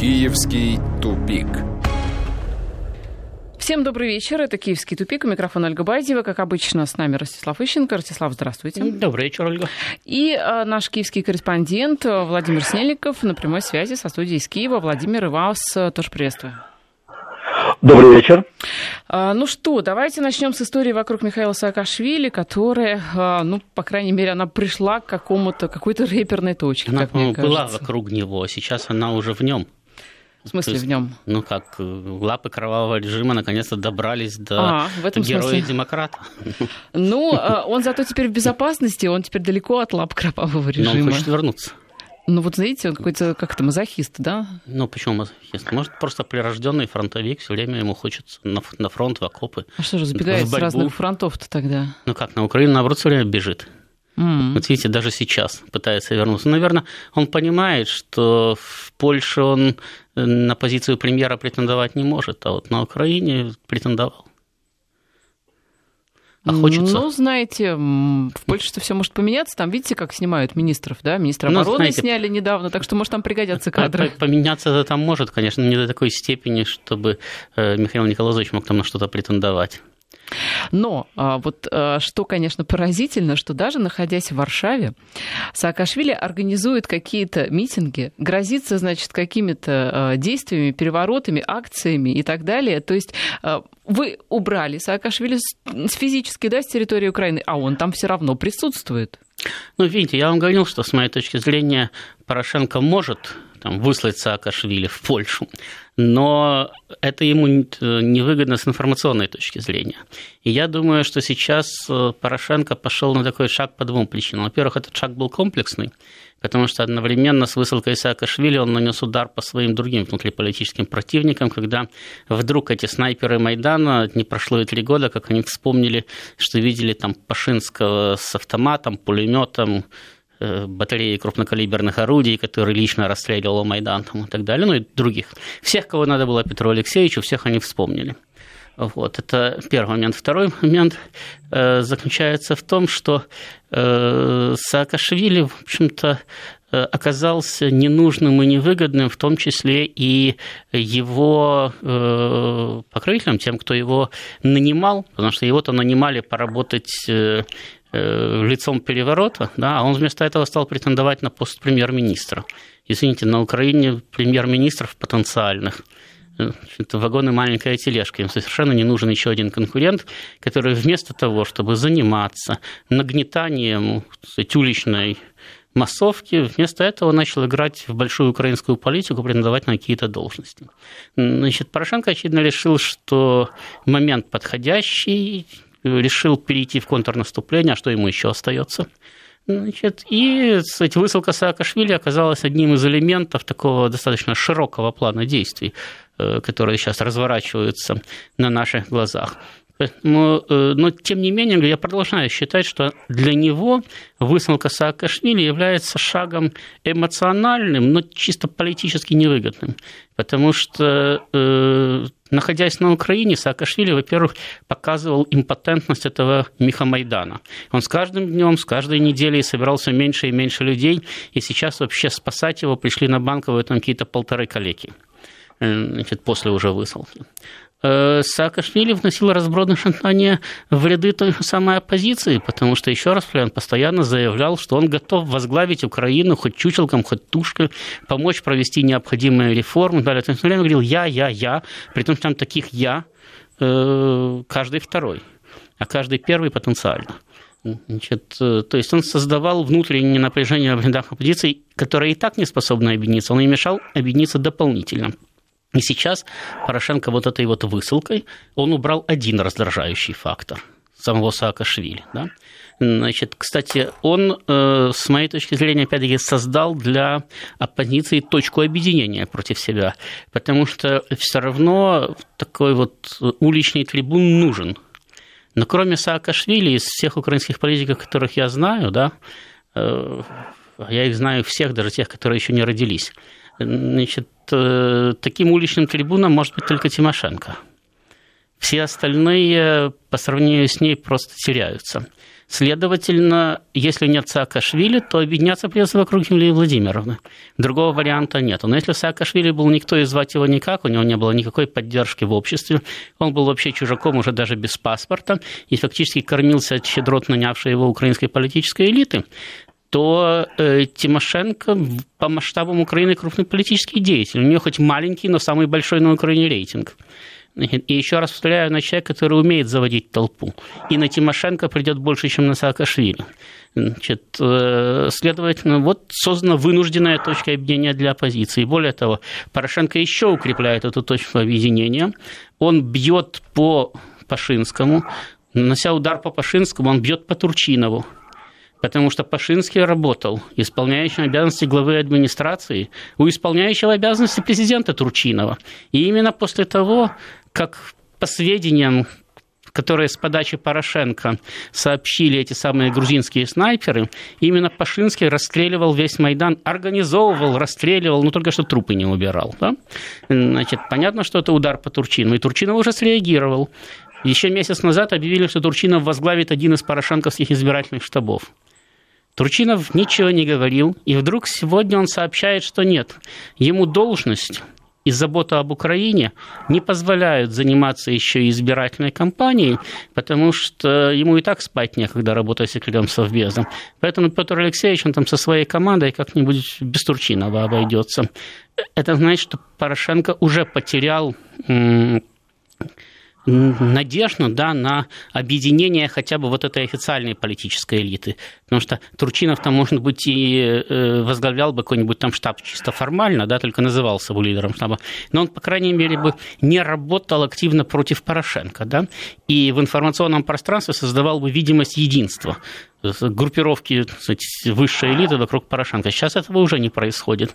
Киевский тупик. Всем добрый вечер. Это «Киевский тупик». У микрофона Ольга Байдева. Как обычно, с нами Ростислав Ищенко. Ростислав, здравствуйте. Добрый вечер, Ольга. И наш киевский корреспондент Владимир Снельников на прямой связи со студией из Киева. Владимир Иваус, тоже приветствую. Добрый вечер. Ну что, давайте начнем с истории вокруг Михаила Саакашвили, которая, ну, по крайней мере, она пришла к какой-то реперной точке. Она, по-моему, была вокруг него, а сейчас она уже в нем. В смысле, в нем? Ну как, лапы кровавого режима наконец-то добрались до героя-демократа. Ну, он зато теперь в безопасности, он теперь далеко от лап кровавого режима. Но он хочет вернуться. Ну вот знаете, он какой-то, как-то мазохист, да? Ну почему мазохист? Может, просто прирожденный фронтовик, все время ему хочется на фронт, в окопы. А что же, забегает с разных фронтов-то тогда? Ну как, на Украину, наоборот, все время бежит. Вот видите, даже сейчас пытается вернуться. Наверное, он понимает, что в Польше он на позицию премьера претендовать не может, а вот на Украине претендовал. А хочется. Ну, знаете, в Польше-то все может поменяться. Там, видите, как снимают министров, да? Министра обороны сняли недавно, так что, может, там пригодятся кадры. Поменяться-то там может, конечно, не до такой степени, чтобы Михаил Николаевич мог там на что-то претендовать. Но вот что, конечно, поразительно, что даже находясь в Варшаве, Саакашвили организует какие-то митинги, грозится, значит, какими-то действиями, переворотами, акциями и так далее. То есть вы убрали Саакашвили физически, да, с территории Украины, а он там все равно присутствует. Ну, видите, я вам говорил, что, с моей точки зрения, Порошенко может там выслать Саакашвили в Польшу, но это ему невыгодно с информационной точки зрения. И я думаю, что сейчас Порошенко пошел на такой шаг по двум причинам. Во-первых, этот шаг был комплексный, потому что одновременно с высылкой Саакашвили он нанес удар по своим другим внутриполитическим противникам, когда вдруг эти снайперы Майдана, не прошло и 3 года, как они вспомнили, что видели там Пашинского с автоматом, пулеметом, батареи крупнокалиберных орудий, которые лично расстреливал Майдан там, и так далее, ну и других. Всех, кого надо было Петру Алексеевичу, всех они вспомнили. Вот, это первый момент. Второй момент заключается в том, что Саакашвили, в общем-то, оказался ненужным и невыгодным, в том числе и его покровителям, тем, кто его нанимал, потому что его-то нанимали поработать лицом переворота, да, а он вместо этого стал претендовать на пост премьер-министра. Извините, на Украине премьер-министров потенциальных. Это вагоны, маленькая тележка. Им совершенно не нужен еще один конкурент, который вместо того, чтобы заниматься нагнетанием уличной массовки, вместо этого начал играть в большую украинскую политику, претендовать на какие-то должности. Значит, Порошенко, очевидно, решил, что момент подходящий, решил перейти в контрнаступление, а что ему еще остается? Значит, и, кстати, высылка Саакашвили оказалась одним из элементов такого достаточно широкого плана действий, которые сейчас разворачиваются на наших глазах. Поэтому, но, тем не менее, я продолжаю считать, что для него высылка Саакашвили является шагом эмоциональным, но чисто политически невыгодным. Потому что, находясь на Украине, Саакашвили, во-первых, показывал импотентность этого Михамайдана. Он с каждым днем, с каждой неделей собирался меньше и меньше людей, и сейчас вообще спасать его пришли на Банковую там какие-то 1,5 калеки, значит, после уже высылки. Саакашвили вносил разбродное шатание в ряды той же самой оппозиции, потому что, еще раз, он постоянно заявлял, что он готов возглавить Украину хоть чучелком, хоть тушкой, помочь провести необходимые реформы. Далее, он все время говорил «я», при том, что там таких «я» каждый второй, а каждый первый потенциально. Значит, то есть он создавал внутреннее напряжение в рядах оппозиции, которые и так не способны объединиться, он им мешал объединиться дополнительно. И сейчас Порошенко вот этой вот высылкой, он убрал один раздражающий фактор самого Саакашвили. Да? Значит, кстати, он, с моей точки зрения, опять-таки, создал для оппозиции точку объединения против себя, потому что все равно такой вот уличный трибун нужен. Но кроме Саакашвили, из всех украинских политиков, которых я знаю, да, я их знаю всех, даже тех, которые еще не родились, значит, таким уличным трибуном может быть только Тимошенко. Все остальные по сравнению с ней просто теряются. Следовательно, если нет Саакашвили, то объединяться придется вокруг Юлии Владимировны. Другого варианта нет. Но если Саакашвили был никто и звать его никак, у него не было никакой поддержки в обществе, он был вообще чужаком уже даже без паспорта и фактически кормился от щедрот нанявшей его украинской политической элиты, то Тимошенко по масштабам Украины крупный политический деятель. У нее хоть маленький, но самый большой на Украине рейтинг. И еще раз повторяю, она человек, который умеет заводить толпу. И на Тимошенко придет больше, чем на Саакашвили. Значит, следовательно, вот создана вынужденная точка объединения для оппозиции. Более того, Порошенко еще укрепляет эту точку объединения. Он бьет по Пашинскому. Нанося удар по Пашинскому, он бьет по Турчинову. Потому что Пашинский работал исполняющим обязанности главы администрации у исполняющего обязанности президента Турчинова. И именно после того, как по сведениям, которые с подачи Порошенко сообщили эти самые грузинские снайперы, именно Пашинский расстреливал весь Майдан, организовывал, расстреливал, но только что трупы не убирал. Да? Значит, понятно, что это удар по Турчинову, и Турчинов уже среагировал. Еще месяц назад объявили, что Турчинов возглавит один из порошенковских избирательных штабов. Турчинов ничего не говорил, и вдруг сегодня он сообщает, что нет. Ему должность и забота об Украине не позволяют заниматься еще и избирательной кампанией, потому что ему и так спать некогда, работая секретарем Совбеза. Поэтому Петр Алексеевич, он там со своей командой как-нибудь без Турчинова обойдется. Это значит, что Порошенко уже потерял надежду, да, на объединение хотя бы вот этой официальной политической элиты. Потому что Турчинов там, может быть, и возглавлял бы какой-нибудь там штаб чисто формально, да, только назывался бы лидером штаба. Но он, по крайней мере, бы не работал активно против Порошенко, да, и в информационном пространстве создавал бы видимость единства группировки, кстати, высшей элиты вокруг Порошенко. Сейчас этого уже не происходит.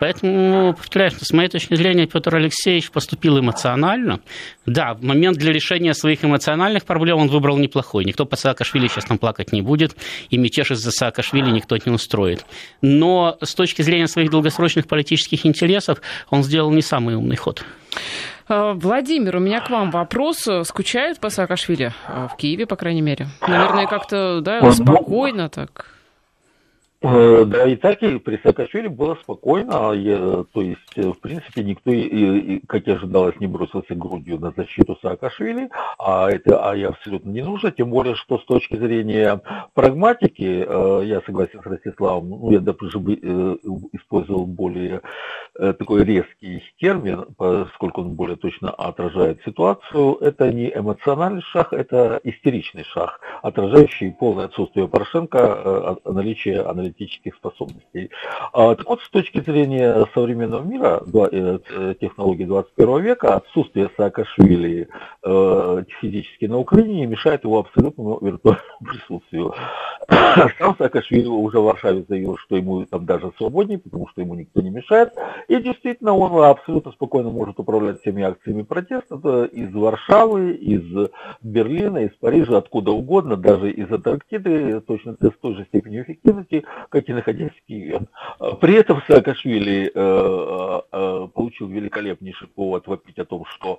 Поэтому, повторяю, что с моей точки зрения, Петр Алексеевич поступил эмоционально. Да, момент для решения своих эмоциональных проблем он выбрал неплохой. Никто по Саакашвили сейчас там плакать не будет, и мятеж из-за Саакашвили никто не устроит. Но с точки зрения своих долгосрочных политических интересов он сделал не самый умный ход. Владимир, у меня к вам вопрос. Скучают по Саакашвили? В Киеве, по крайней мере. Наверное, как-то, да, спокойно так. Да, и так и при Саакашвили было спокойно. То есть, в принципе, никто, как и ожидалось, не бросился грудью на защиту Саакашвили, а абсолютно не нужно. Тем более, что с точки зрения прагматики, я согласен с Ростиславом, я даже использовал более такой резкий термин, поскольку он более точно отражает ситуацию. Это не эмоциональный шаг, это истеричный шаг, отражающий полное отсутствие Порошенко, наличие аналитических способностей. Так вот, с точки зрения современного мира, технологий 21 века, отсутствие Саакашвили физически на Украине мешает его абсолютному виртуальному присутствию. Сам Саакашвили уже в Варшаве заявил, что ему там даже свободнее, потому что ему никто не мешает. И действительно, он абсолютно спокойно может управлять всеми акциями протеста из Варшавы, из Берлина, из Парижа, откуда угодно, даже из Антарктиды, точно с той же степенью эффективности, как и находясь в Киеве. При этом Саакашвили получил великолепнейший повод вопить о том, что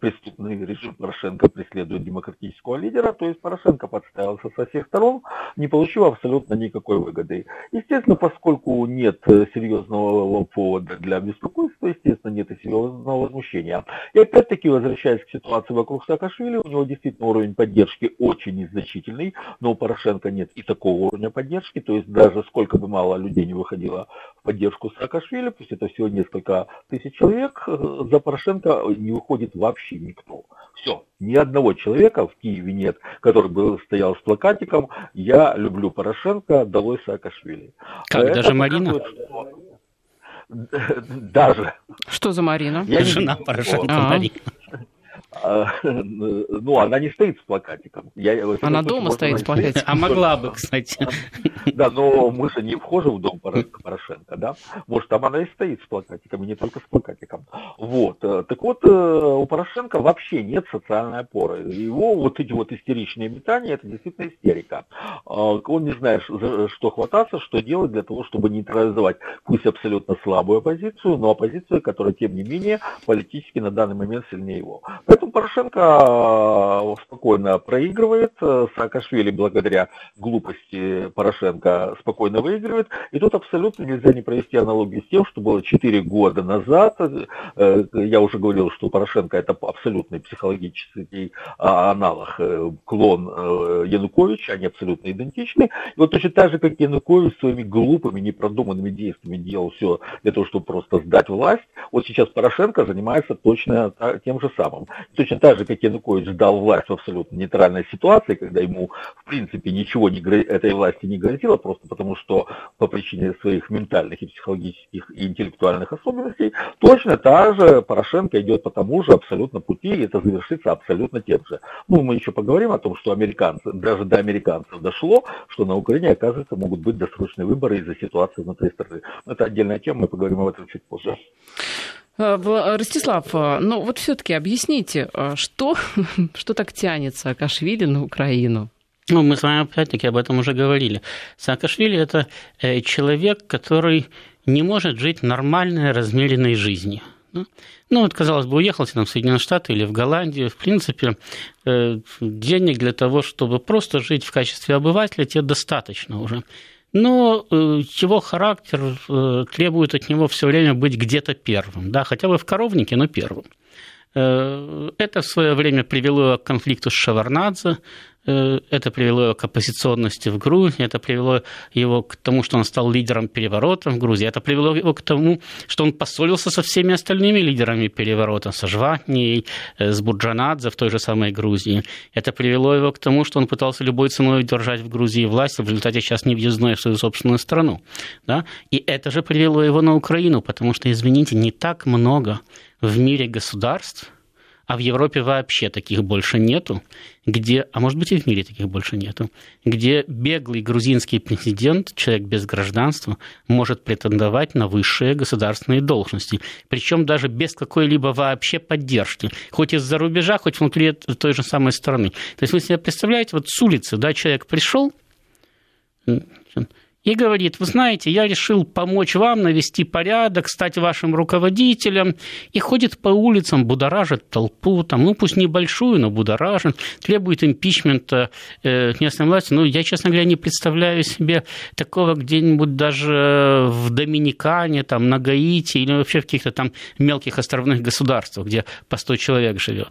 преступный режим Порошенко преследует демократического лидера, то есть Порошенко подставился со всех сторон, не получив абсолютно никакой выгоды. Естественно, поскольку нет серьезного повода для беспокойства, естественно, нет и серьезного возмущения. И опять-таки, возвращаясь к ситуации вокруг Саакашвили, у него действительно уровень поддержки очень незначительный, но у Порошенко нет и такого уровня поддержки, то есть даже сколько бы мало людей не выходило в поддержку Саакашвили, пусть это всего несколько тысяч человек, за Порошенко не выходит вообще никто. Все, ни одного человека в Киеве нет, который бы стоял с плакатиком «Я люблю Порошенко, долой Саакашвили». Как, даже Марина? Даже. Что за Марина? Жена Порошенко, Марина. Ну, она не стоит с плакатиком. Она дома стоит с плакатиком. А могла бы, кстати. Да, но мы же не вхожи в дом Порошенко, да? Может, там она и стоит с плакатиком, и не только с плакатиком. Вот. Так вот, у Порошенко вообще нет социальной опоры. Его вот эти вот истеричные метания, это действительно истерика. Он не знает, за что хвататься, что делать для того, чтобы нейтрализовать пусть абсолютно слабую оппозицию, но оппозицию, которая, тем не менее, политически на данный момент сильнее его. Поэтому Порошенко спокойно проигрывает, Саакашвили благодаря глупости Порошенко спокойно выигрывает. И тут абсолютно нельзя не провести аналогию с тем, что было 4 года назад. Я уже говорил, что Порошенко — это абсолютный психологический аналог, клон Януковича, они абсолютно идентичны. И вот точно так же, как Янукович своими глупыми, непродуманными действиями делал все для того, чтобы просто сдать власть, вот сейчас Порошенко занимается точно тем же самым. Точно так же, как Янукович сдал власть в абсолютно нейтральной ситуации, когда ему, в принципе, ничего не этой власти не грозило, просто потому что по причине своих ментальных и психологических и интеллектуальных особенностей, точно так же Порошенко идет по тому же абсолютно пути, и это завершится абсолютно тем же. Ну, мы еще поговорим о том, что американцы, даже до американцев дошло, что на Украине, оказывается, могут быть досрочные выборы из-за ситуации внутри страны. Это отдельная тема, мы поговорим об этом чуть позже. Ростислав, ну вот все-таки объясните, что так тянет Саакашвили на Украину? Ну, мы с вами опять-таки об этом уже говорили. Саакашвили – это человек, который не может жить нормальной, размеренной жизнью. Ну, вот, казалось бы, уехал в Соединенные Штаты или в Голландию. В принципе, денег для того, чтобы просто жить в качестве обывателя, тебе достаточно уже. Но его характер требует от него все время быть где-то первым, да, хотя бы в коровнике, но первым. Это в свое время привело его к конфликту с Шаварнадзе, это привело его к оппозиционности в Грузии, это привело его к тому, что он стал лидером переворота в Грузии, это привело его к тому, что он поссорился со всеми остальными лидерами переворота, со Жванией, с Бурджанадзе в той же самой Грузии. Это привело его к тому, что он пытался любой ценой держать в Грузии власть, в результате сейчас не въездной в свою собственную страну. Да? И это же привело его на Украину, потому что, извините, не так много в мире государств, а в Европе вообще таких больше нету, где, а может быть и в мире таких больше нету, где беглый грузинский президент, человек без гражданства, может претендовать на высшие государственные должности, причем даже без какой-либо вообще поддержки, хоть из-за рубежа, хоть внутри той же самой страны. То есть вы себе представляете, вот с улицы, да, человек пришел и говорит: вы знаете, я решил помочь вам навести порядок, стать вашим руководителем, и ходит по улицам, будоражит толпу, там, ну пусть небольшую, но будоражит, требует импичмента местной власти. Ну, я, честно говоря, не представляю себе такого где-нибудь даже в Доминикане, там, на Гаити или вообще в каких-то там мелких островных государствах, где по 100 человек живет.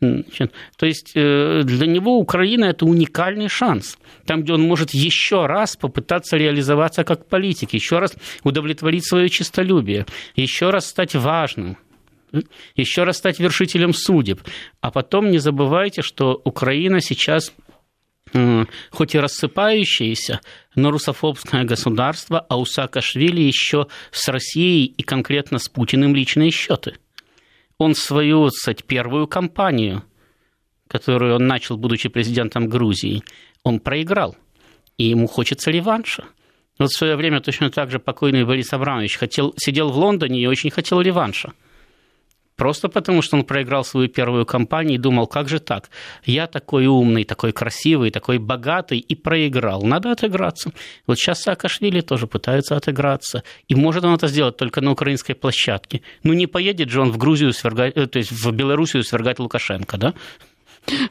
То есть для него Украина – это уникальный шанс, там, где он может еще раз попытаться реализоваться как политик, еще раз удовлетворить свое честолюбие, еще раз стать важным, еще раз стать вершителем судеб. А потом не забывайте, что Украина сейчас хоть и рассыпающееся, но русофобское государство, а у Саакашвили еще с Россией и конкретно с Путиным личные счеты. Он свою, кстати, первую кампанию, которую он начал, будучи президентом Грузии, он проиграл. И ему хочется реванша. Вот в свое время точно так же покойный Борис Абрамович сидел в Лондоне и очень хотел реванша. Просто потому, что он проиграл свою первую кампанию и думал: как же так? Я такой умный, такой красивый, такой богатый и проиграл. Надо отыграться. Вот сейчас Саакашвили тоже пытается отыграться. И может он это сделать только на украинской площадке. Ну не поедет же он в Грузию свергать, то есть в Белоруссию свергать Лукашенко, да?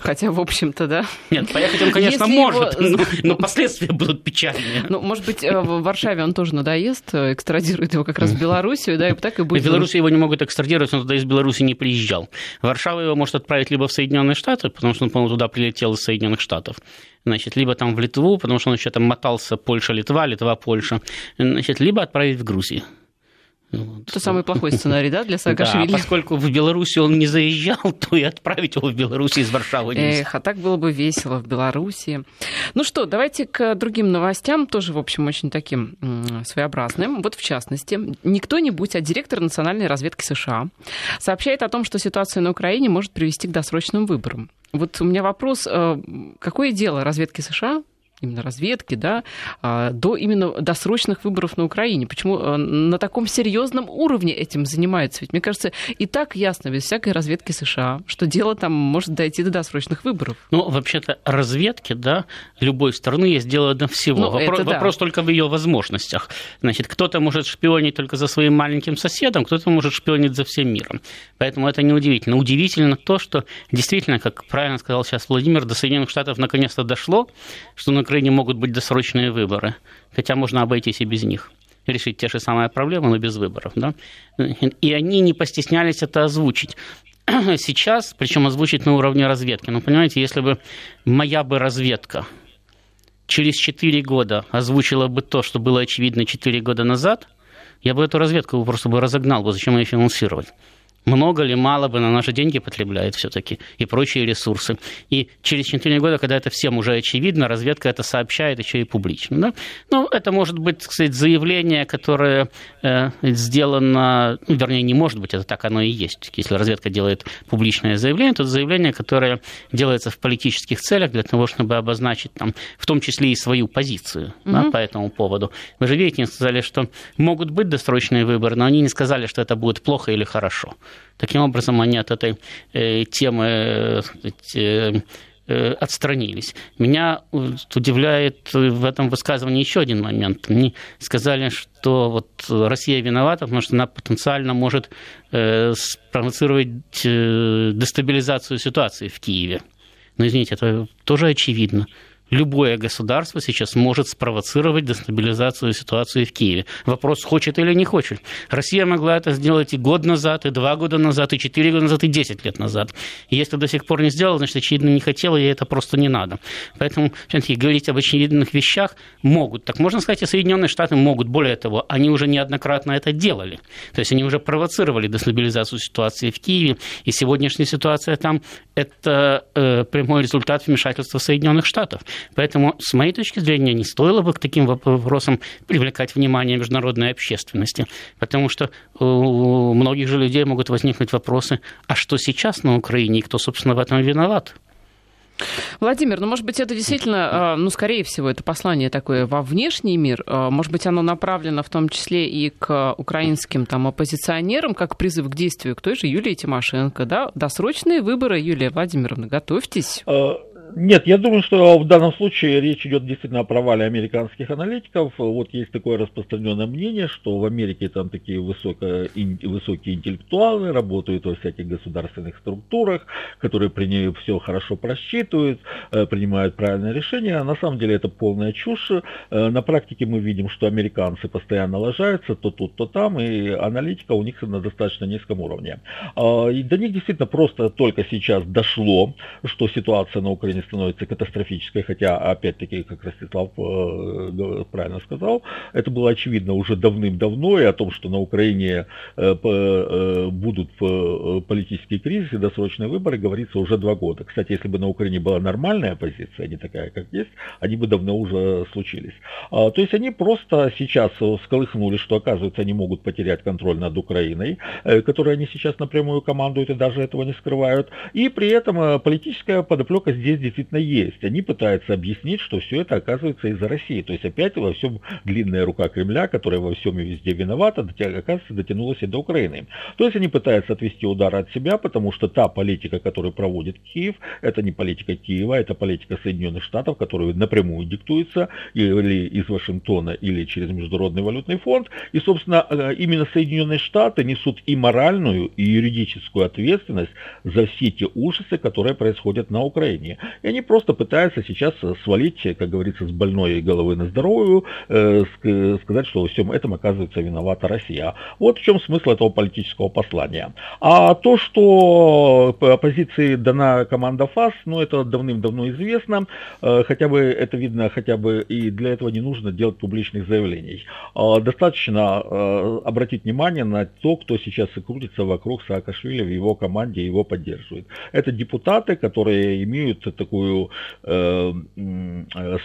Хотя, в общем-то, да. Нет, поехать он, конечно, если может, его... но последствия будут печальные. Ну, может быть, в Варшаве он тоже надоест, экстрадирует его как раз в Белоруссию, да, и так и будет. В Белоруссию его не могут экстрадировать, он туда из Беларуси не приезжал. Варшава его может отправить либо в Соединенные Штаты, потому что он, по-моему, туда прилетел из Соединенных Штатов, значит, либо там в Литву, потому что он еще там мотался Польша-Литва, Литва-Польша, значит, либо отправить в Грузию. Вот. Это самый плохой сценарий, да, для Саакашвили? Да, поскольку в Беларусь он не заезжал, то и отправить его в Беларусь из Варшавы нельзя. Эх, а так было бы весело в Беларуси. Ну что, давайте к другим новостям, тоже, в общем, очень таким своеобразным. Вот в частности, не кто-нибудь, а директор национальной разведки США сообщает о том, что ситуация на Украине может привести к досрочным выборам. Вот у меня вопрос, какое дело разведки США именно разведки, да, до именно досрочных выборов на Украине. Почему на таком серьезном уровне этим занимается? Ведь, мне кажется, и так ясно, без всякой разведки США, что дело там может дойти до досрочных выборов. Ну, вообще-то, разведки, да, любой страны есть дело до всего. Вопрос только в ее возможностях. Значит, кто-то может шпионить только за своим маленьким соседом, кто-то может шпионить за всем миром. Поэтому это не удивительно. Удивительно то, что действительно, как правильно сказал сейчас Владимир, до Соединенных Штатов наконец-то дошло, что на Украине могут быть досрочные выборы, хотя можно обойтись и без них. Решить те же самые проблемы, но без выборов. Да? И они не постеснялись это озвучить. Сейчас, причем озвучить на уровне разведки. Ну, понимаете, если бы моя бы разведка через 4 года озвучила бы то, что было очевидно 4 года назад, я бы эту разведку просто бы разогнал бы, зачем ее финансировать. Много ли, мало бы на наши деньги потребляет все-таки и прочие ресурсы. И через 4 года, когда это всем уже очевидно, разведка это сообщает еще и публично. Да? Ну, это может быть, кстати, заявление, которое сделано, вернее, не может быть, это так оно и есть. Если разведка делает публичное заявление, то это заявление, которое делается в политических целях для того, чтобы обозначить, там, в том числе и свою позицию да, по этому поводу. Вы же видите, они сказали, что могут быть досрочные выборы, но они не сказали, что это будет плохо или хорошо. Таким образом, они от этой темы отстранились. Меня удивляет в этом высказывании еще один момент. Они сказали, что вот Россия виновата, потому что она потенциально может спровоцировать дестабилизацию ситуации в Киеве. Но, извините, это тоже очевидно. Любое государство сейчас может спровоцировать дестабилизацию ситуации в Киеве. Вопрос, хочет или не хочет. Россия могла это сделать и год назад, и 2 года назад, и 4 года назад, и 10 лет назад. И если до сих пор не сделала, значит, очевидно, не хотела, и это просто не надо. Поэтому, все-таки, говорить об очевидных вещах могут. Так можно сказать, и Соединенные Штаты могут. Более того, они уже неоднократно это делали. То есть они уже провоцировали дестабилизацию ситуации в Киеве, и сегодняшняя ситуация там – это прямой результат вмешательства Соединенных Штатов. Поэтому, с моей точки зрения, не стоило бы к таким вопросам привлекать внимание международной общественности, потому что у многих же людей могут возникнуть вопросы, а что сейчас на Украине и кто, собственно, в этом виноват? Владимир, ну, может быть, это действительно, ну, скорее всего, это послание такое во внешний мир. Может быть, оно направлено в том числе и к украинским там оппозиционерам, как призыв к действию, к той же Юлии Тимошенко, да? Досрочные выборы, Юлия Владимировна, готовьтесь. Нет, я думаю, что в данном случае речь идет действительно о провале американских аналитиков. Вот есть такое распространенное мнение, что в Америке там такие высокие интеллектуалы работают во всяких государственных структурах, которые при ней все хорошо просчитывают, принимают правильные решения. На самом деле это полная чушь. На практике мы видим, что американцы постоянно лажаются то тут, то там, и аналитика у них на достаточно низком уровне. И до них действительно просто только сейчас дошло, что ситуация на Украине становится катастрофической, хотя, опять-таки, как Ростислав правильно сказал, это было очевидно уже давным-давно, и о том, что на Украине будут политические кризисы, досрочные выборы, говорится уже 2 года. Кстати, если бы на Украине была нормальная позиция, а не такая, как есть, они бы давно уже случились. То есть они просто сейчас всколыхнули, что, оказывается, они могут потерять контроль над Украиной, которой они сейчас напрямую командуют и даже этого не скрывают, и при этом политическая подоплека здесь действительно есть. Они пытаются объяснить, что все это оказывается из-за России. То есть опять во всем длинная рука Кремля, которая во всем и везде виновата, оказывается, дотянулась и до Украины. То есть они пытаются отвести удар от себя, потому что та политика, которую проводит Киев, это не политика Киева, это политика Соединенных Штатов, которая напрямую диктуется или из Вашингтона, или через Международный валютный фонд. И, собственно, именно Соединенные Штаты несут и моральную, и юридическую ответственность за все те ужасы, которые происходят на Украине. И они просто пытаются сейчас свалить, как говорится, с больной головы на здоровую, сказать, что во всем этом, оказывается, виновата Россия. Вот в чем смысл этого политического послания. А то, что оппозиции дана команда ФАС, ну, это давным-давно известно. Хотя бы это видно, хотя бы и для этого не нужно делать публичных заявлений. Достаточно обратить внимание на то, кто сейчас и крутится вокруг Саакашвили в его команде, его поддерживает. Это депутаты, которые имеют такую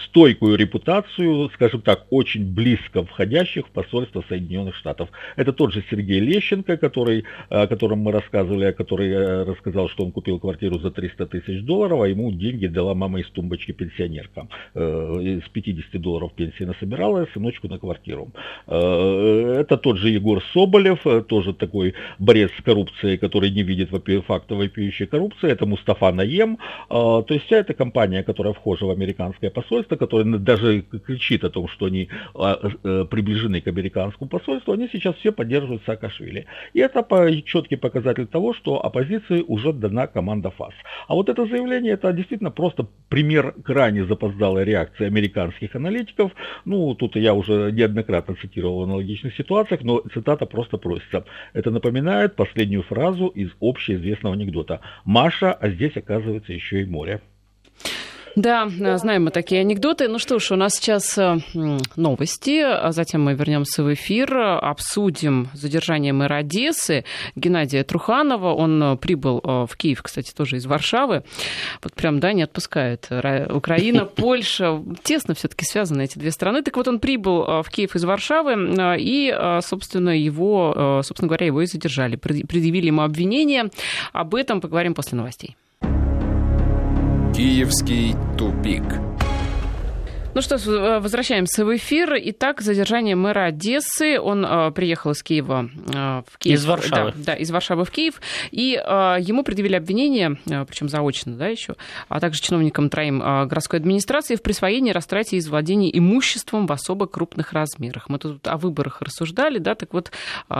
стойкую репутацию, скажем так, очень близко входящих в посольство Соединенных Штатов. Это тот же Сергей Лещенко, который, о котором мы рассказывали, который рассказал, что он купил квартиру за $300 тысяч, а ему деньги дала мама из тумбочки пенсионерка. Из $50 пенсии насобирала сыночку на квартиру. Это тот же Егор Соболев, тоже такой борец с коррупцией, который не видит фактов вопиющей коррупции. Это Мустафа Наем. То есть вся эта компания, которая вхожа в американское посольство, которая даже кричит о том, что они приближены к американскому посольству, они сейчас все поддерживают Саакашвили. И это четкий показатель того, что оппозиции уже дана команда ФАС. А вот это заявление, это действительно просто пример крайне запоздалой реакции американских аналитиков. Ну, тут я уже неоднократно цитировал в аналогичных ситуациях, но цитата просто просится. Это напоминает последнюю фразу из общеизвестного анекдота. «Маша, а здесь оказывается еще и море». Да, знаем мы такие анекдоты. Ну что ж, у нас сейчас новости, а затем мы вернемся в эфир, обсудим задержание мэра Одессы Геннадия Труханова. Он прибыл в Киев, кстати, тоже из Варшавы. Вот прям, да, не отпускает. Украина, Польша, тесно все-таки связаны эти две страны. Так вот, он прибыл в Киев из Варшавы, и, собственно, его и задержали. Предъявили ему обвинение. Об этом поговорим после новостей. Киевский тупик. Ну что, возвращаемся в эфир. Итак, задержание мэра Одессы. Он приехал из Киева в Киев. Из Варшавы. Да, из Варшавы в Киев. И ему предъявили обвинение, причем заочно, да, еще, а также чиновникам троим городской администрации в присвоении, растрате и извладении имуществом в особо крупных размерах. Мы тут о выборах рассуждали, да, так вот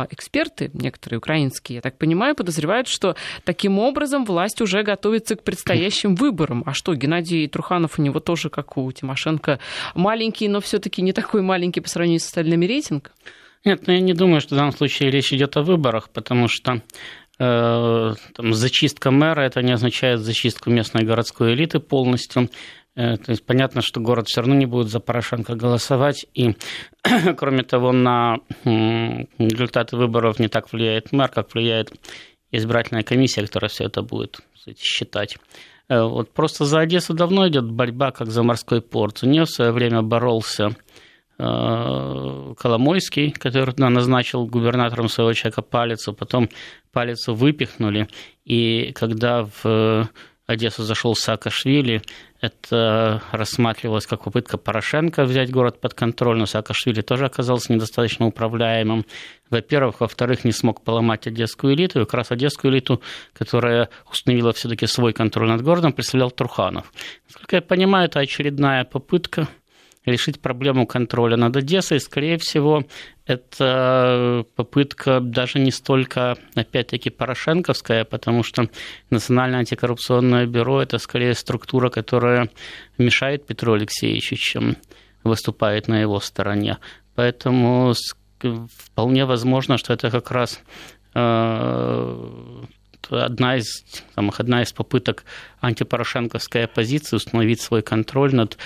эксперты, некоторые украинские, я так понимаю, подозревают, что таким образом власть уже готовится к предстоящим выборам. А что, Геннадий Труханов, у него тоже, как у Тимошенко, маленький, но все-таки не такой маленький по сравнению с остальными рейтинг? Нет, ну я не думаю, что в данном случае речь идет о выборах, потому что там, зачистка мэра, это не означает зачистку местной городской элиты полностью. То есть понятно, что город все равно не будет за Порошенко голосовать, и, кроме того, на результаты выборов не так влияет мэр, как влияет избирательная комиссия, которая все это будет, кстати, считать. Вот просто за Одессу давно идет борьба, как за морской порт. У нее в свое время боролся Коломойский, который назначил губернатором своего человека Палицу, потом Палицу выпихнули, и когда в Одессу зашел Саакашвили, это рассматривалось как попытка Порошенко взять город под контроль, но Саакашвили тоже оказался недостаточно управляемым. Во-первых, во-вторых, не смог поломать одесскую элиту, и как раз одесскую элиту, которая установила все-таки свой контроль над городом, представлял Труханов. Насколько я понимаю, это очередная попытка решить проблему контроля над Одессой, скорее всего, это попытка даже не столько, опять-таки, порошенковская, потому что Национальное антикоррупционное бюро – это скорее структура, которая мешает Петру Алексеевичу, чем выступает на его стороне. Поэтому вполне возможно, что это как раз одна из попыток антипорошенковской оппозиции установить свой контроль над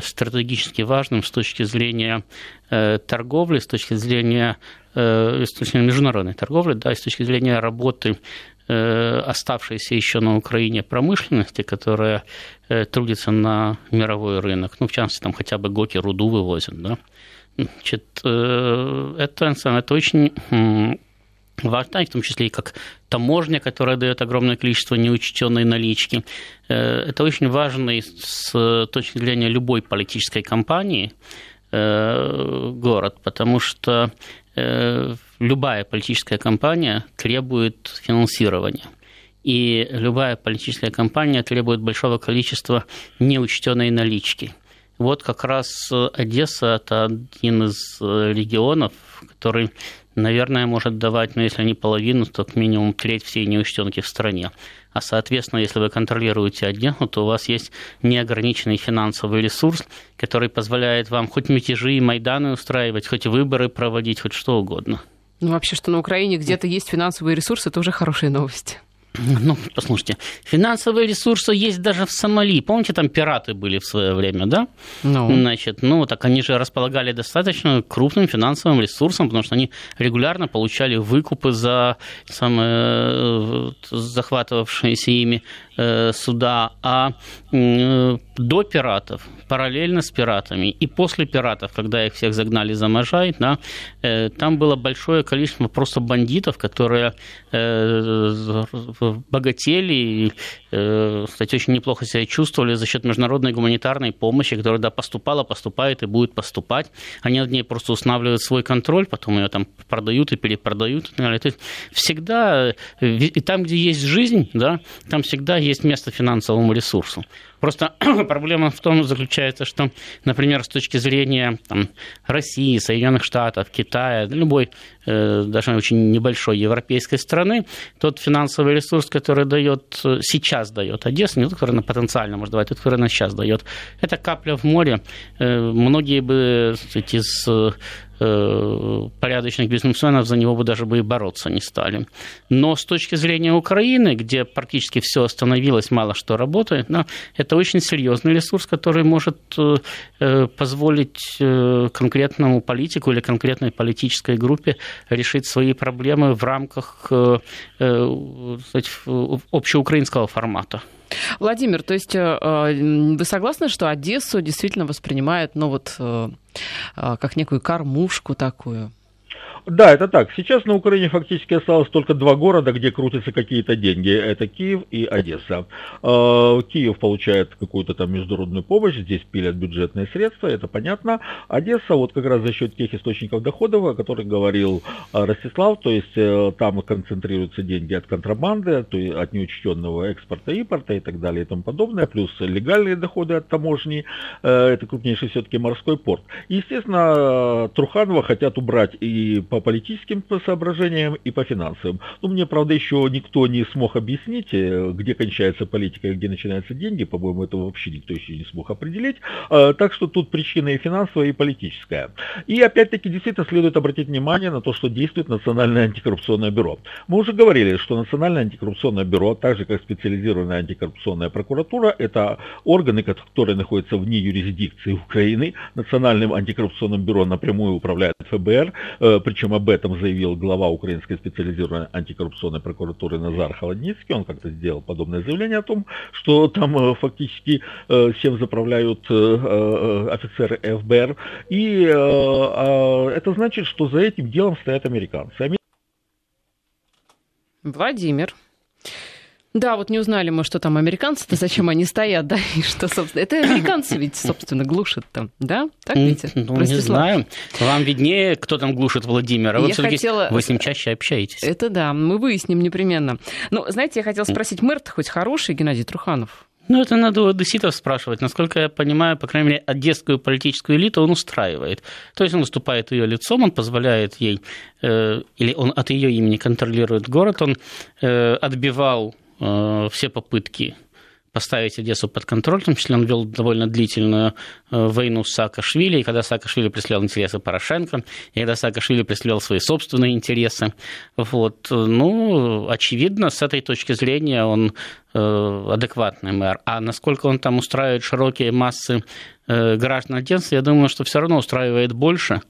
стратегически важным с точки зрения торговли, с точки зрения международной торговли, да, и с точки зрения работы оставшейся еще на Украине промышленности, которая трудится на мировой рынок. Ну, в частности, там хотя бы ГОКи руду вывозят. Да? Значит, это очень важно, в том числе и как таможня, которая дает огромное количество неучтенной налички. Это очень важно с точки зрения любой политической кампании город, потому что любая политическая кампания требует финансирования. И любая политическая кампания требует большого количества неучтенной налички. Вот как раз Одесса – это один из регионов, который, наверное, может давать, но если не половину, то как минимум треть всей неучтенки в стране. А, соответственно, если вы контролируете Одессу, то у вас есть неограниченный финансовый ресурс, который позволяет вам хоть мятежи и майданы устраивать, хоть выборы проводить, хоть что угодно. Ну, вообще, что на Украине где-то есть финансовые ресурсы, это уже хорошие новости. Ну, послушайте, финансовые ресурсы есть даже в Сомали. Помните, там пираты были в свое время, да? No. Значит, ну, так они же располагали достаточно крупным финансовым ресурсом, потому что они регулярно получали выкупы за самые захватывавшиеся ими суда. А до пиратов, параллельно с пиратами, и после пиратов, когда их всех загнали за Можай, да, там было большое количество просто бандитов, которые богатели, и, кстати, очень неплохо себя чувствовали за счет международной гуманитарной помощи, которая поступала, поступает и будет поступать. Они над ней просто устанавливают свой контроль, потом ее там продают и перепродают. То есть всегда, и там, где есть жизнь, да, там всегда есть место финансовому ресурсу. Просто проблема в том заключается, что, например, с точки зрения там, России, Соединенных Штатов, Китая, любой, даже очень небольшой европейской страны, тот финансовый ресурс, который дает, сейчас дает Одесса, не тот, который она потенциально может давать, тот, который она сейчас дает, это капля в море. Многие бы из порядочных бизнесменов за него бы даже и бороться не стали. Но с точки зрения Украины, где практически все остановилось, мало что работает, да, это очень серьезный ресурс, который может позволить конкретному политику или конкретной политической группе решить свои проблемы в рамках общеукраинского формата. Владимир, то есть вы согласны, что Одессу действительно воспринимают, ну вот, как некую кормушку такую? Да, это так. Сейчас на Украине фактически осталось только два города, где крутятся какие-то деньги. Это Киев и Одесса. Киев получает какую-то там международную помощь, здесь пилят бюджетные средства, это понятно. Одесса вот как раз за счет тех источников доходов, о которых говорил Ростислав, то есть там концентрируются деньги от контрабанды, то есть от неучтенного экспорта, импорта и так далее и тому подобное, плюс легальные доходы от таможни, это крупнейший все-таки морской порт. Естественно, Труханова хотят убрать и по политическим соображениям и по финансовым. Ну, мне, правда, еще никто не смог объяснить, где кончается политика и где начинаются деньги. По-моему, этого вообще никто еще не смог определить. Так что тут причина и финансовая, и политическая. И, опять-таки, действительно следует обратить внимание на то, что действует Национальное антикоррупционное бюро. Мы уже говорили, что Национальное антикоррупционное бюро, так же, как специализированная антикоррупционная прокуратура, это органы, которые находятся вне юрисдикции Украины. Национальным антикоррупционным бюро напрямую управляет ФБР, причем об этом заявил глава Украинской специализированной антикоррупционной прокуратуры Назар Холодницкий. Он как-то сделал подобное заявление о том, что там фактически всем заправляют офицеры ФБР. И это значит, что за этим делом стоят американцы. Владимир. Да, вот не узнали мы, что там американцы-то, зачем они стоят, да, и что, собственно, это американцы ведь, собственно, глушат там, да? Так видите? Ну, Ростислав? Не знаю. Вам виднее, кто там глушит Владимира. Вы с ним чаще общаетесь. Это да, мы выясним непременно. Ну, знаете, я хотела спросить, мэр-то хоть хороший, Геннадий Труханов? Ну, это надо у одесситов спрашивать. Насколько я понимаю, по крайней мере, одесскую политическую элиту он устраивает. То есть он выступает ее лицом, он позволяет ей, или он от ее имени контролирует город, он отбивал все попытки поставить Одессу под контроль, в том числе он вел довольно длительную войну с Саакашвили, и когда Саакашвили преследовал интересы Порошенко, и когда Саакашвили преследовал свои собственные интересы. Вот. Ну, очевидно, с этой точки зрения он адекватный мэр. А насколько он там устраивает широкие массы граждан Одессы, я думаю, что все равно устраивает больше,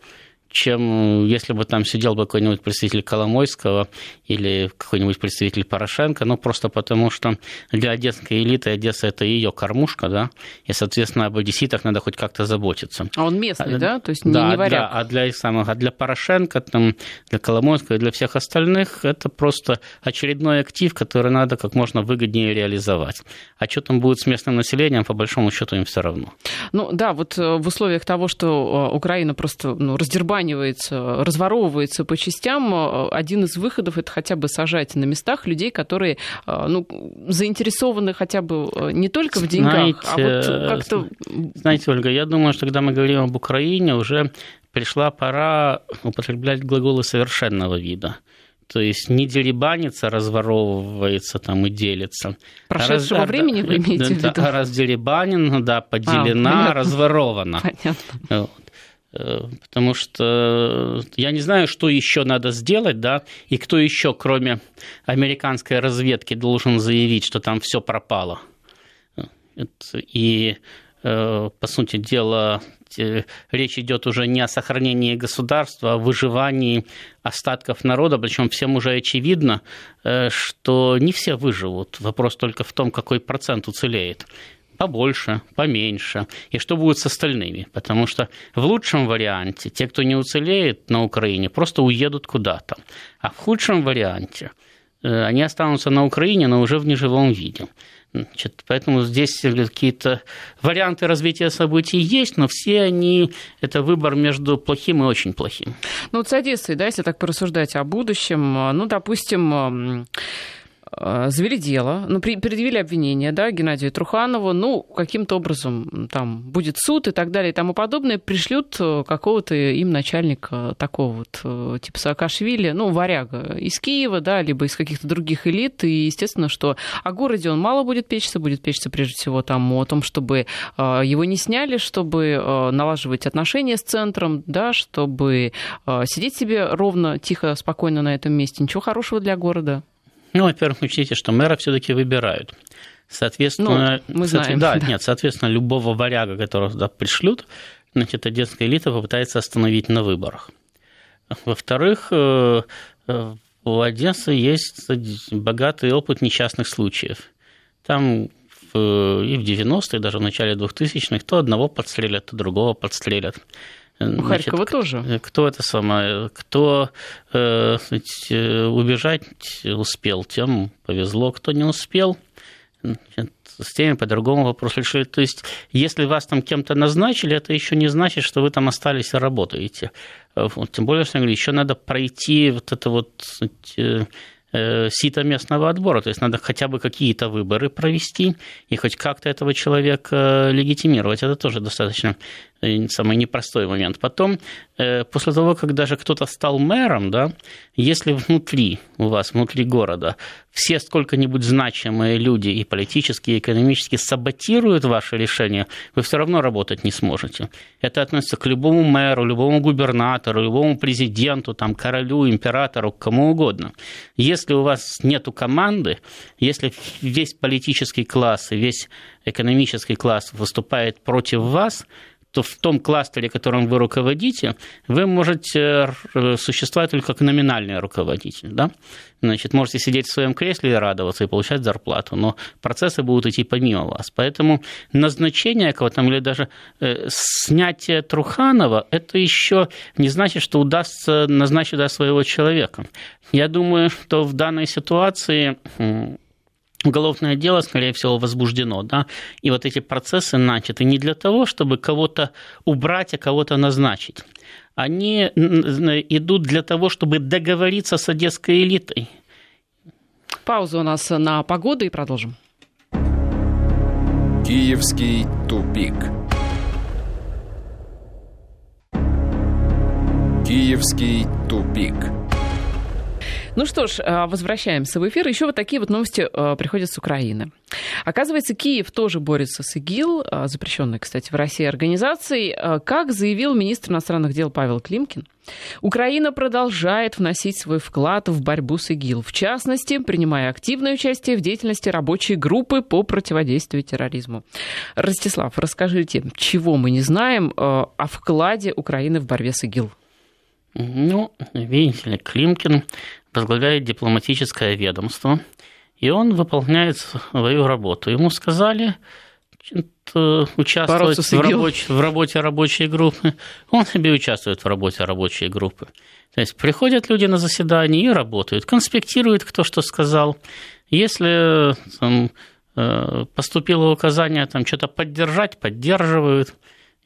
чем если бы там сидел бы какой-нибудь представитель Коломойского или какой-нибудь представитель Порошенко, ну, просто потому что для одесской элиты Одесса – это ее кормушка, да, и, соответственно, об одесситах надо хоть как-то заботиться. А он местный, да? То есть не варяг. Да, для Порошенко, там, для Коломойского и для всех остальных это просто очередной актив, который надо как можно выгоднее реализовать. А что там будет с местным населением, по большому счету им все равно. Ну, да, вот в условиях того, что Украина просто раздербанивается, разворовывается по частям. Один из выходов – это хотя бы сажать на местах людей, которые заинтересованы хотя бы не только в деньгах, а вот как-то... Знаете, Ольга, я думаю, что когда мы говорим об Украине, уже пришла пора употреблять глаголы совершенного вида. То есть не дерибанится, разворовывается там и делится. Прошедшего времени вы имеете в виду? Раздерибанена, поделена, разворована. Понятно. Вот. Потому что я не знаю, что еще надо сделать, да, и кто еще, кроме американской разведки, должен заявить, что там все пропало. И, по сути дела, речь идет уже не о сохранении государства, а о выживании остатков народа. Причем всем уже очевидно, что не все выживут. Вопрос только в том, какой процент уцелеет. Побольше, поменьше. И что будет с остальными? Потому что в лучшем варианте те, кто не уцелеет на Украине, просто уедут куда-то. А в худшем варианте они останутся на Украине, но уже в неживом виде. Значит, поэтому здесь какие-то варианты развития событий есть, но все они – это выбор между плохим и очень плохим. Ну вот с Одессой, да, если так порассуждать о будущем, ну, допустим, завели дело, ну, предъявили обвинение, да, Геннадию Труханову, ну, каким-то образом там будет суд и так далее и тому подобное, пришлют какого-то им начальника такого вот, типа Саакашвили, ну, варяга из Киева, да, либо из каких-то других элит, и, естественно, что о городе он мало будет печься прежде всего там о том, чтобы его не сняли, чтобы налаживать отношения с центром, да, чтобы сидеть себе ровно, тихо, спокойно на этом месте, ничего хорошего для города. Ну, во-первых, учтите, что мэра все-таки выбирают. Соответственно, ну, мы знаем, да. Нет, соответственно, любого варяга, которого туда пришлют, значит, одесская элита попытается остановить на выборах. Во-вторых, у Одессы есть богатый опыт несчастных случаев. Там и в 90-е, даже в начале 2000-х, то одного подстрелят, то другого подстрелят. У Харькова тоже. Кто убежать успел, тем повезло, кто не успел, значит, с теми по-другому вопрос решили. То есть, если вас там кем-то назначили, это еще не значит, что вы там остались и работаете. Тем более, что еще надо пройти вот это вот сито местного отбора, то есть надо хотя бы какие-то выборы провести и хоть как-то этого человека легитимировать. Это тоже достаточно самый непростой момент. Потом, после того, как даже кто-то стал мэром, да, если внутри у вас, внутри города, все сколько-нибудь значимые люди и политические, и экономически саботируют ваше решение, вы все равно работать не сможете. Это относится к любому мэру, любому губернатору, любому президенту, там, королю, императору, кому угодно. Если у вас нету команды, если весь политический класс и весь экономический класс выступает против вас, то в том кластере, которым вы руководите, вы можете существовать только как номинальный руководитель. Да? Значит, можете сидеть в своем кресле и радоваться, и получать зарплату, но процессы будут идти помимо вас. Поэтому назначение кого-то, или даже снятие Труханова, это еще не значит, что удастся назначить своего человека. Я думаю, что в данной ситуации уголовное дело, скорее всего, возбуждено, да, и вот эти процессы начаты не для того, чтобы кого-то убрать, а кого-то назначить. Они идут для того, чтобы договориться с одесской элитой. Пауза у нас на погоду и продолжим. Киевский тупик. Киевский тупик. Ну что ж, возвращаемся в эфир. Еще вот такие вот новости приходят с Украины. Оказывается, Киев тоже борется с ИГИЛ, запрещенной, кстати, в России организацией. Как заявил министр иностранных дел Павел Климкин, Украина продолжает вносить свой вклад в борьбу с ИГИЛ, в частности, принимая активное участие в деятельности рабочей группы по противодействию терроризму. Ростислав, расскажите, чего мы не знаем о вкладе Украины в борьбе с ИГИЛ? Ну, видите ли, Климкин возглавляет дипломатическое ведомство, и он выполняет свою работу. Ему сказали участвовать в работе рабочей группы. Он себе участвует в работе рабочей группы. То есть приходят люди на заседание и работают, конспектируют, кто что сказал. Если там поступило указание там, что-то поддержать, поддерживают.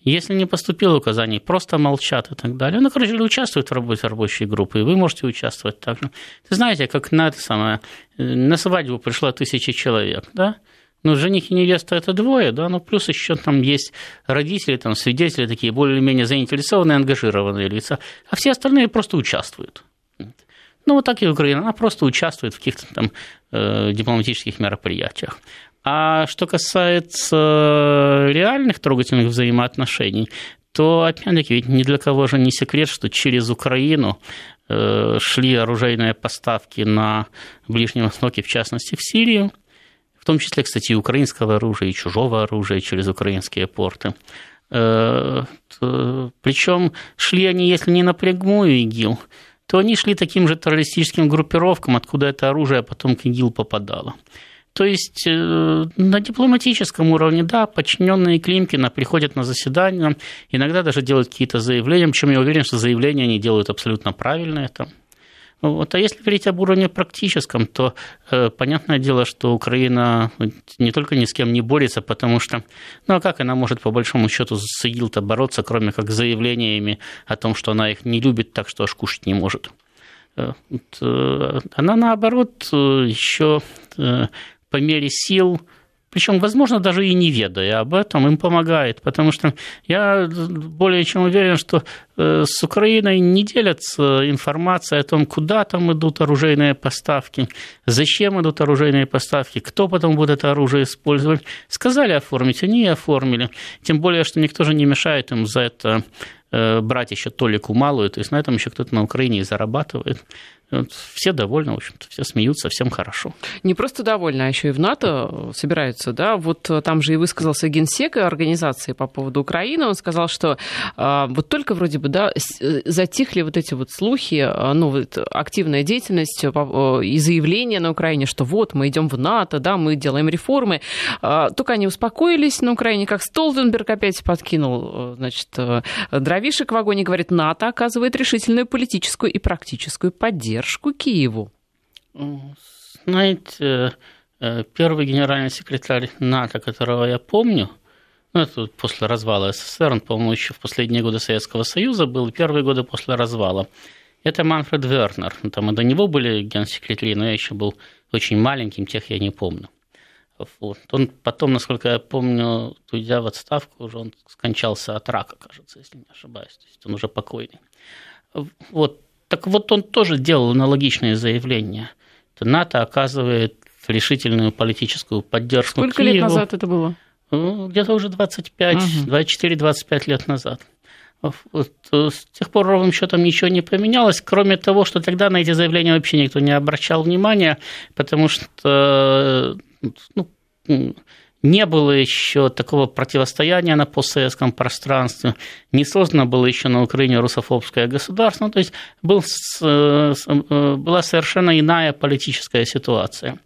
Если не поступило указаний, просто молчат и так далее. Ну, короче, участвуют в работе рабочей группы, и вы можете участвовать так же. Ты знаете, как на свадьбу пришло 1000 человек, да? Ну, жених и невеста – это двое, да, но плюс еще там есть родители, там, свидетели такие более-менее заинтересованные, ангажированные лица, а все остальные просто участвуют. Ну, вот так и Украина, она просто участвует в каких-то там дипломатических мероприятиях. А что касается реальных трогательных взаимоотношений, то, опять-таки, ведь ни для кого же не секрет, что через Украину шли оружейные поставки на Ближнем Востоке, в частности, в Сирию, в том числе, кстати, и украинского оружия, и чужого оружия через украинские порты. Причем шли они, если не напрямую ИГИЛ, то они шли таким же террористическим группировкам, откуда это оружие потом к ИГИЛ попадало. То есть на дипломатическом уровне, да, подчиненные Климкина приходят на заседания, иногда даже делают какие-то заявления, причем я уверен, что заявления они делают абсолютно правильные там. Вот. А если говорить об уровне практическом, то понятное дело, что Украина не только ни с кем не борется, потому что, ну а как она может по большому счету с ИГИЛ-то бороться, кроме как заявлениями о том, что она их не любит, так что аж кушать не может. Она, наоборот, еще по мере сил, причем, возможно, даже и не ведая об этом, им помогает, потому что я более чем уверен, что с Украиной не делятся информация о том, куда там идут оружейные поставки, зачем идут оружейные поставки, кто потом будет это оружие использовать. Сказали оформить, они и оформили. Тем более, что никто же не мешает им за это брать еще толику малую, то есть на этом еще кто-то на Украине и зарабатывает. Все довольны, в общем-то, все смеются, всем хорошо. Не просто довольны, а еще и в НАТО собираются, да? Вот там же и высказался генсек организации по поводу Украины. Он сказал, что вот только вроде бы, да, затихли вот эти вот слухи, ну, вот активная деятельность и заявления на Украине, что вот мы идем в НАТО, да, мы делаем реформы. Только они успокоились на Украине, как Столтенберг опять подкинул, значит, дровишек в вагоне, говорит, НАТО оказывает решительную политическую и практическую поддержку Киеву. Знаете, первый генеральный секретарь НАТО, которого я помню, ну, это после развала СССР, он, по-моему, еще в последние годы Советского Союза был, первые годы после развала, это Манфред Вернер. Там и до него были генсекретари, но я еще был очень маленьким, тех я не помню. Вот. Он потом, насколько я помню, уйдя в отставку, уже он скончался от рака, кажется, если не ошибаюсь. То есть он уже покойный. Вот. Так вот, он тоже делал аналогичные заявления. НАТО оказывает решительную политическую поддержку Киеву. Сколько лет назад это было? Ну, где-то уже 24-25 лет назад. Вот. С тех пор ровным счетом ничего не поменялось, кроме того, что тогда на эти заявления вообще никто не обращал внимания, потому что, ну, не было еще такого противостояния на постсоветском пространстве, не создано было еще на Украине русофобское государство, ну, то есть была совершенно иная политическая ситуация.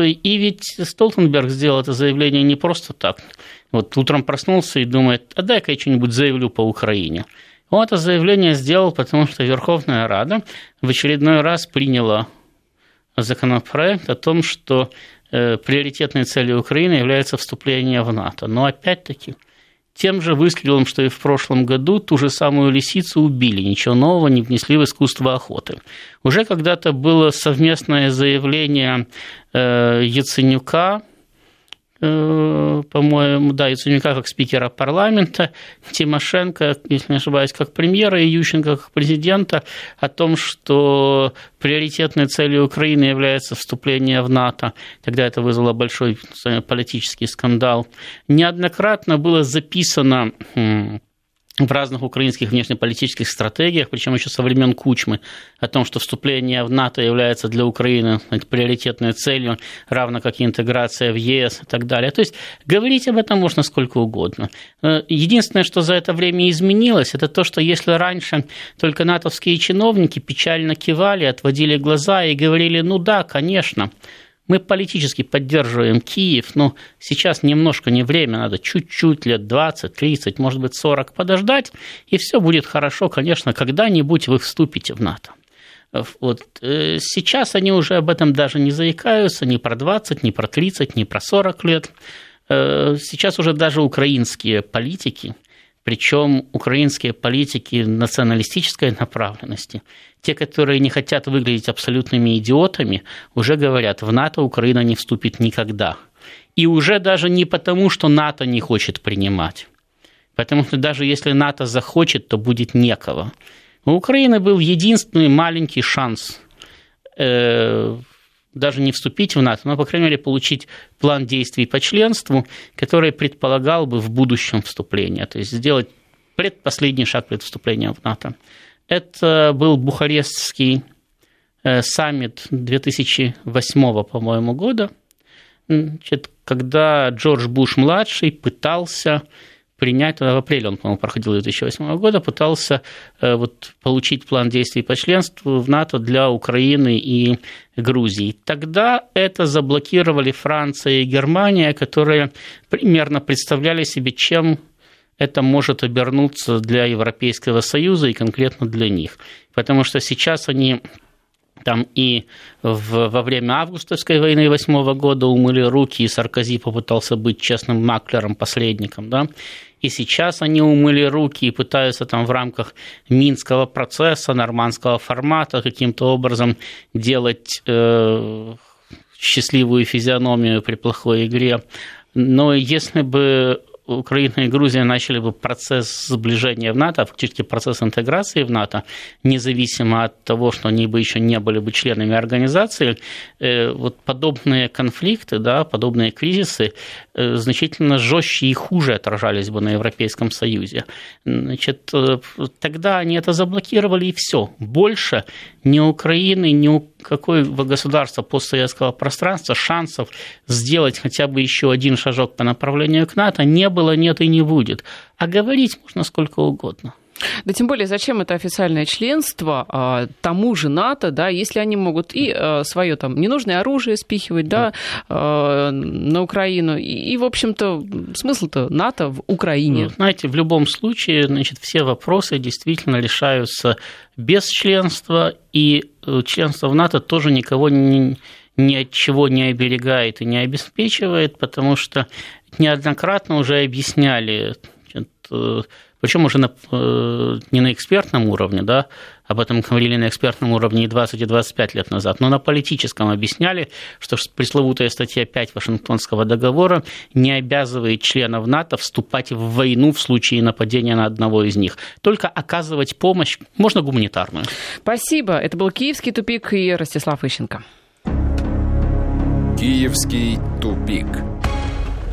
И ведь Столтенберг сделал это заявление не просто так. Вот утром проснулся и думает, а дай-ка я что-нибудь заявлю по Украине. Он это заявление сделал, потому что Верховная Рада в очередной раз приняла законопроект о том, что приоритетной целью Украины является вступление в НАТО. Но опять-таки тем же выстрелом, что и в прошлом году, ту же самую лисицу убили, ничего нового не внесли в искусство охоты. Уже когда-то было совместное заявление Яценюка, по-моему, да, Яценюка как спикера парламента, Тимошенко, если не ошибаюсь, как премьера, и Ющенко как президента, о том, что приоритетной целью Украины является вступление в НАТО. Тогда это вызвало большой политический скандал. Неоднократно было записано в разных украинских внешнеполитических стратегиях, причем еще со времен Кучмы, о том, что вступление в НАТО является для Украины приоритетной целью, равно как и интеграция в ЕС и так далее. То есть говорить об этом можно сколько угодно. Единственное, что за это время изменилось, это то, что если раньше только натовские чиновники печально кивали, отводили глаза и говорили, ну да, конечно, мы политически поддерживаем Киев, но сейчас немножко не время, надо чуть-чуть, лет 20, 30, может быть, 40 подождать, и все будет хорошо, конечно, когда-нибудь вы вступите в НАТО. Вот. Сейчас они уже об этом даже не заикаются, ни про 20, ни про 30, ни про 40 лет. Сейчас уже даже украинские политики, причем украинские политики националистической направленности, те, которые не хотят выглядеть абсолютными идиотами, уже говорят, в НАТО Украина не вступит никогда. И уже даже не потому, что НАТО не хочет принимать. Потому что даже если НАТО захочет, то будет некого. У Украины был единственный маленький шанс даже не вступить в НАТО, но, по крайней мере, получить план действий по членству, который предполагал бы в будущем вступление. То есть сделать предпоследний шаг перед вступлением в НАТО. Это был Бухарестский саммит 2008, по-моему, года, когда Джордж Буш-младший пытался принять, в апреле он, по-моему, проходил 2008 года, пытался получить план действий по членству в НАТО для Украины и Грузии. Тогда это заблокировали Франция и Германия, которые примерно представляли себе, чем это может обернуться для Европейского Союза и конкретно для них. Потому что сейчас они там и во время августовской войны 2008 года умыли руки, и Саркози попытался быть честным маклером, посредником, да? И сейчас они умыли руки и пытаются там в рамках Минского процесса, нормандского формата каким-то образом делать счастливую физиономию при плохой игре. Но если бы Украина и Грузия начали бы процесс сближения в НАТО, фактически процесс интеграции в НАТО, независимо от того, что они бы еще не были бы членами организации, подобные конфликты, да, подобные кризисы значительно жестче и хуже отражались бы на Европейском Союзе. Тогда они это заблокировали, и все. Больше ни у Украины, ни у какого государства постсоветского пространства шансов сделать хотя бы еще один шажок по направлению к НАТО не было, нет и не будет. А говорить можно сколько угодно. Да тем более, зачем это официальное членство тому же НАТО, да, если они могут и свое там ненужное оружие спихивать, да, на Украину, и в общем-то, смысл-то НАТО в Украине. Знаете, в любом случае, все вопросы действительно решаются без членства, и членство в НАТО тоже никого ни от чего не оберегает и не обеспечивает, потому что неоднократно уже объясняли, причем уже не на экспертном уровне, да, об этом говорили на экспертном уровне и 20, и 25 лет назад, но на политическом объясняли, что пресловутая статья 5 Вашингтонского договора не обязывает членов НАТО вступать в войну в случае нападения на одного из них. Только оказывать помощь, можно гуманитарную. Спасибо. Это был «Киевский тупик» и Ростислав Ищенко. «Киевский тупик».